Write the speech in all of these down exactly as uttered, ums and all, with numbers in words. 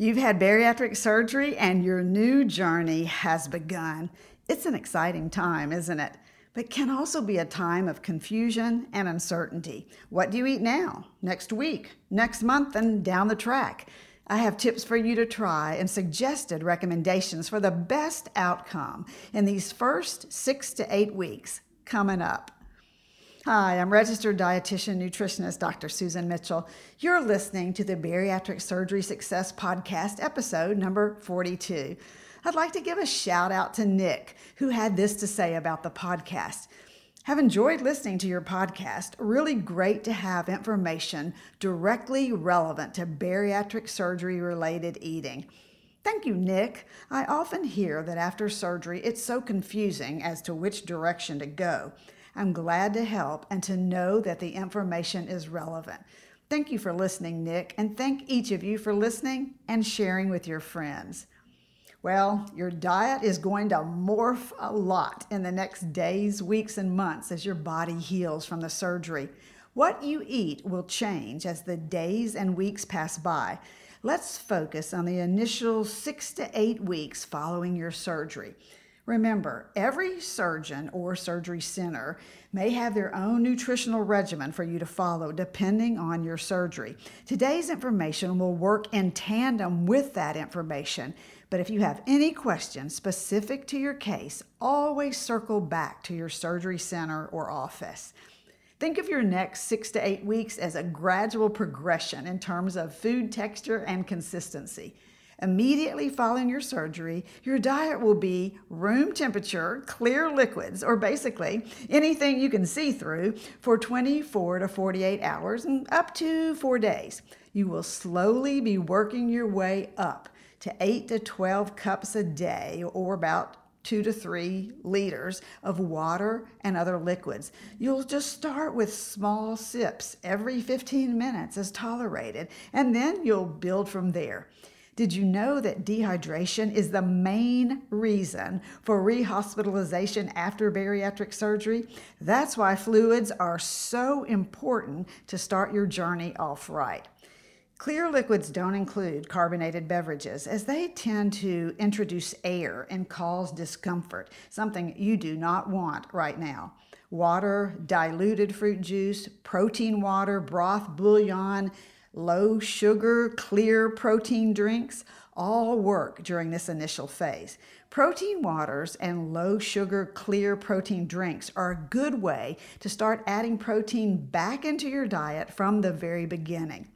You've had bariatric surgery and your new journey has begun. It's an exciting time, isn't it? But can also be a time of confusion and uncertainty. What do you eat now, next week, next month, and down the track? I have tips for you to try and suggested recommendations for the best outcome in these first six to eight weeks coming up. Hi, I'm registered dietitian nutritionist Doctor Susan Mitchell. You're listening to the Bariatric Surgery Success Podcast, episode number forty-two. I'd like to give a shout out to Nick, who had this to say about the podcast. Have enjoyed listening to your podcast. Really great to have information directly relevant to bariatric surgery-related eating. Thank you, Nick. I often hear that after surgery, it's so confusing as to which direction to go. I'm glad to help and to know that the information is relevant. Thank you for listening, Nick, and thank each of you for listening and sharing with your friends. Well, your diet is going to morph a lot in the next days, weeks, and months as your body heals from the surgery. What you eat will change as the days and weeks pass by. Let's focus on the initial six to eight weeks following your surgery. Remember, every surgeon or surgery center may have their own nutritional regimen for you to follow depending on your surgery. Today's information will work in tandem with that information, but if you have any questions specific to your case, always circle back to your surgery center or office. Think of your next six to eight weeks as a gradual progression in terms of food texture and consistency. Immediately following your surgery, your diet will be room temperature, clear liquids, or basically anything you can see through for twenty-four to forty-eight hours and up to four days. You will slowly be working your way up to eight to twelve cups a day, or about two to three liters of water and other liquids. You'll just start with small sips every fifteen minutes as tolerated, and then you'll build from there. Did you know that dehydration is the main reason for rehospitalization after bariatric surgery? That's why fluids are so important to start your journey off right. Clear liquids don't include carbonated beverages, as they tend to introduce air and cause discomfort, something you do not want right now. Water, diluted fruit juice, protein water, broth, bouillon, low sugar, clear protein drinks all work during this initial phase. Protein waters and low sugar, clear protein drinks are a good way to start adding protein back into your diet from the very beginning.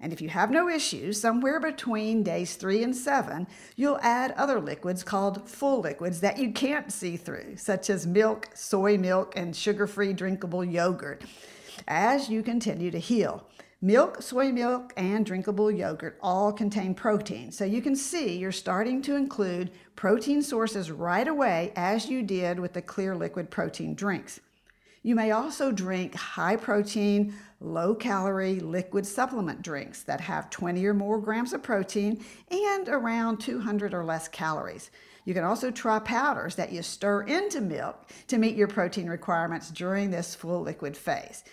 And if you have no issues, somewhere between days three and seven, you'll add other liquids called full liquids that you can't see through, such as milk, soy milk, and sugar-free drinkable yogurt, as you continue to heal. Milk, soy milk, and drinkable yogurt all contain protein, so you can see you're starting to include protein sources right away as you did with the clear liquid protein drinks. You may also drink high-protein, low-calorie liquid supplement drinks that have twenty or more grams of protein and around two hundred or less calories. You can also try powders that you stir into milk to meet your protein requirements during this full liquid phase.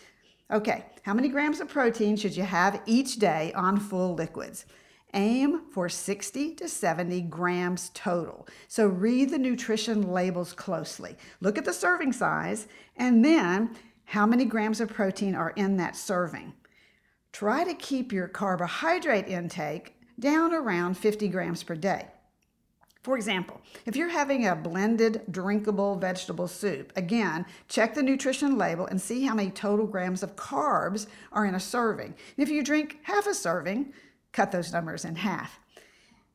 Okay, how many grams of protein should you have each day on full liquids? Aim for sixty to seventy grams total. So read the nutrition labels closely. Look at the serving size, and then how many grams of protein are in that serving. Try to keep your carbohydrate intake down around fifty grams per day. For example, if you're having a blended drinkable vegetable soup, again, check the nutrition label and see how many total grams of carbs are in a serving. And if you drink half a serving, cut those numbers in half.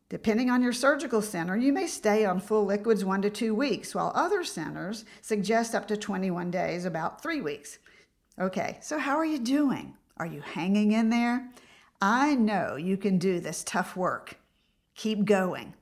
Depending on your surgical center, you may stay on full liquids one to two weeks, while other centers suggest up to twenty-one days, about three weeks. Okay, so how are you doing? Are you hanging in there? I know you can do this tough work. Keep going.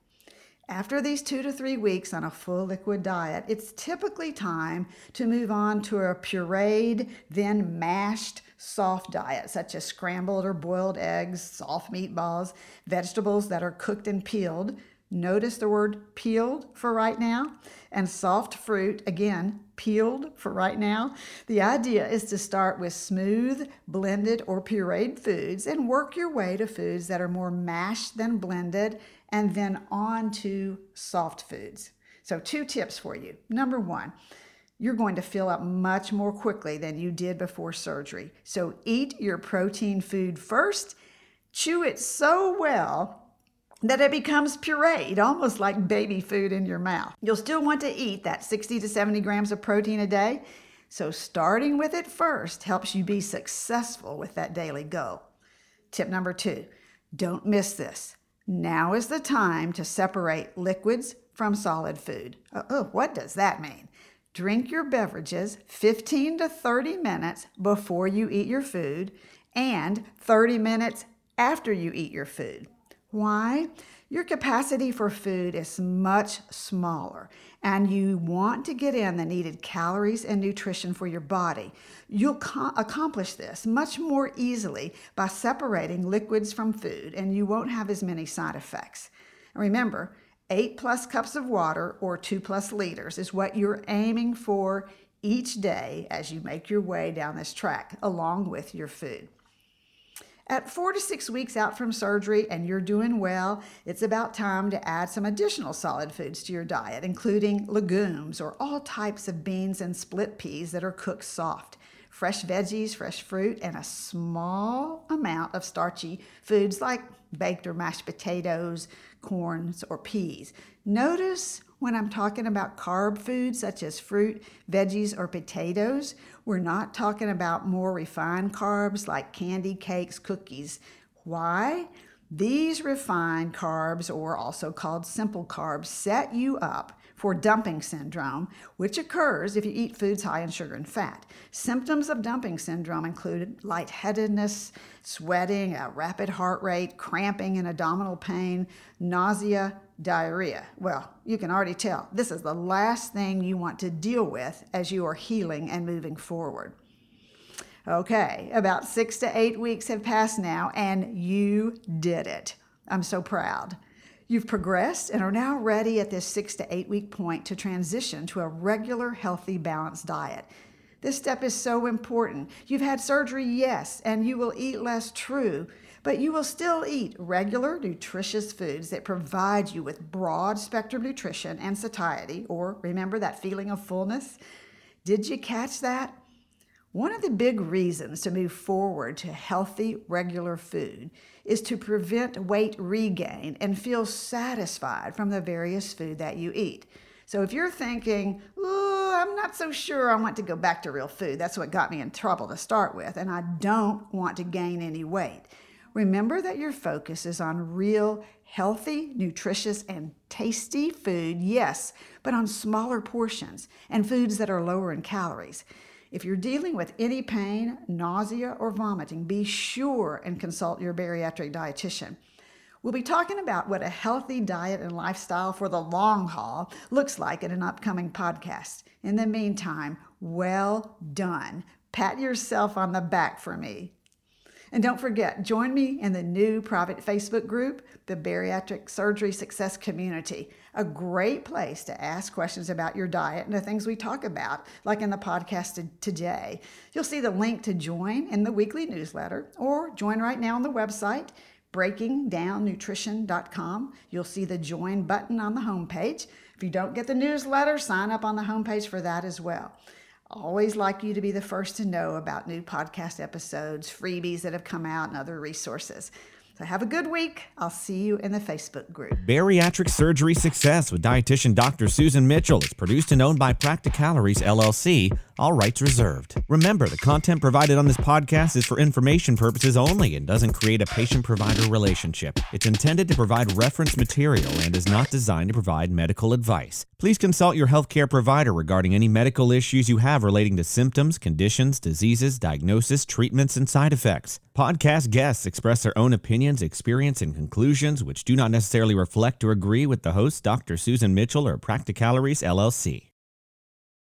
After these two to three weeks on a full liquid diet, it's typically time to move on to a pureed, then mashed soft diet, such as scrambled or boiled eggs, soft meatballs, vegetables that are cooked and peeled. Notice the word peeled for right now, and soft fruit, again, peeled for right now. The idea is to start with smooth, blended, or pureed foods and work your way to foods that are more mashed than blended, and then on to soft foods. So two tips for you. Number one, you're going to fill up much more quickly than you did before surgery. So eat your protein food first, chew it so well that it becomes pureed, almost like baby food in your mouth. You'll still want to eat that sixty to seventy grams of protein a day. So starting with it first helps you be successful with that daily goal. Tip number two, don't miss this. Now is the time to separate liquids from solid food. Oh, what does that mean? Drink your beverages fifteen to thirty minutes before you eat your food and thirty minutes after you eat your food. Why? Your capacity for food is much smaller, and you want to get in the needed calories and nutrition for your body. You'll co- accomplish this much more easily by separating liquids from food, and you won't have as many side effects. And remember, eight plus cups of water or two plus liters is what you're aiming for each day as you make your way down this track along with your food. At four to six weeks out from surgery and you're doing well, it's about time to add some additional solid foods to your diet, including legumes or all types of beans and split peas that are cooked soft, fresh veggies, fresh fruit, and a small amount of starchy foods like baked or mashed potatoes, corns, or peas. Notice when I'm talking about carb foods such as fruit, veggies, or potatoes, we're not talking about more refined carbs like candy, cakes, cookies. Why? These refined carbs, or also called simple carbs, set you up for dumping syndrome, which occurs if you eat foods high in sugar and fat. Symptoms of dumping syndrome include lightheadedness, sweating, a rapid heart rate, cramping and abdominal pain, nausea, diarrhea. Well, you can already tell this is the last thing you want to deal with as you are healing and moving forward. Okay, about six to eight weeks have passed now, and you did it. I'm so proud. You've progressed and are now ready at this six to eight week point to transition to a regular, healthy, balanced diet. This step is so important. You've had surgery, yes, and you will eat less, true, but you will still eat regular, nutritious foods that provide you with broad spectrum nutrition and satiety, or remember that feeling of fullness? Did you catch that? One of the big reasons to move forward to healthy, regular food is to prevent weight regain and feel satisfied from the various food that you eat. So if you're thinking, ooh, I'm not so sure I want to go back to real food, that's what got me in trouble to start with, and I don't want to gain any weight, remember that your focus is on real, healthy, nutritious, and tasty food, yes, but on smaller portions and foods that are lower in calories. If you're dealing with any pain, nausea, or vomiting, be sure and consult your bariatric dietitian. We'll be talking about what a healthy diet and lifestyle for the long haul looks like in an upcoming podcast. In the meantime, well done. Pat yourself on the back for me. And don't forget, join me in the new private Facebook group, the Bariatric Surgery Success Community, a great place to ask questions about your diet and the things we talk about, like in the podcast today. You'll see the link to join in the weekly newsletter, or join right now on the website, breaking down nutrition dot com. You'll see the join button on the homepage. If you don't get the newsletter, sign up on the homepage for that as well. Always like you to be the first to know about new podcast episodes, freebies that have come out, and other resources. So have a good week. I'll see you in the Facebook group. Bariatric Surgery Success with dietitian Doctor Susan Mitchell is produced and owned by Practicalories, L L C. All rights reserved. Remember, the content provided on this podcast is for information purposes only and doesn't create a patient-provider relationship. It's intended to provide reference material and is not designed to provide medical advice. Please consult your healthcare provider regarding any medical issues you have relating to symptoms, conditions, diseases, diagnosis, treatments, and side effects. Podcast guests express their own opinions, experience, and conclusions, which do not necessarily reflect or agree with the host, Doctor Susan Mitchell, or Practicalories, L L C.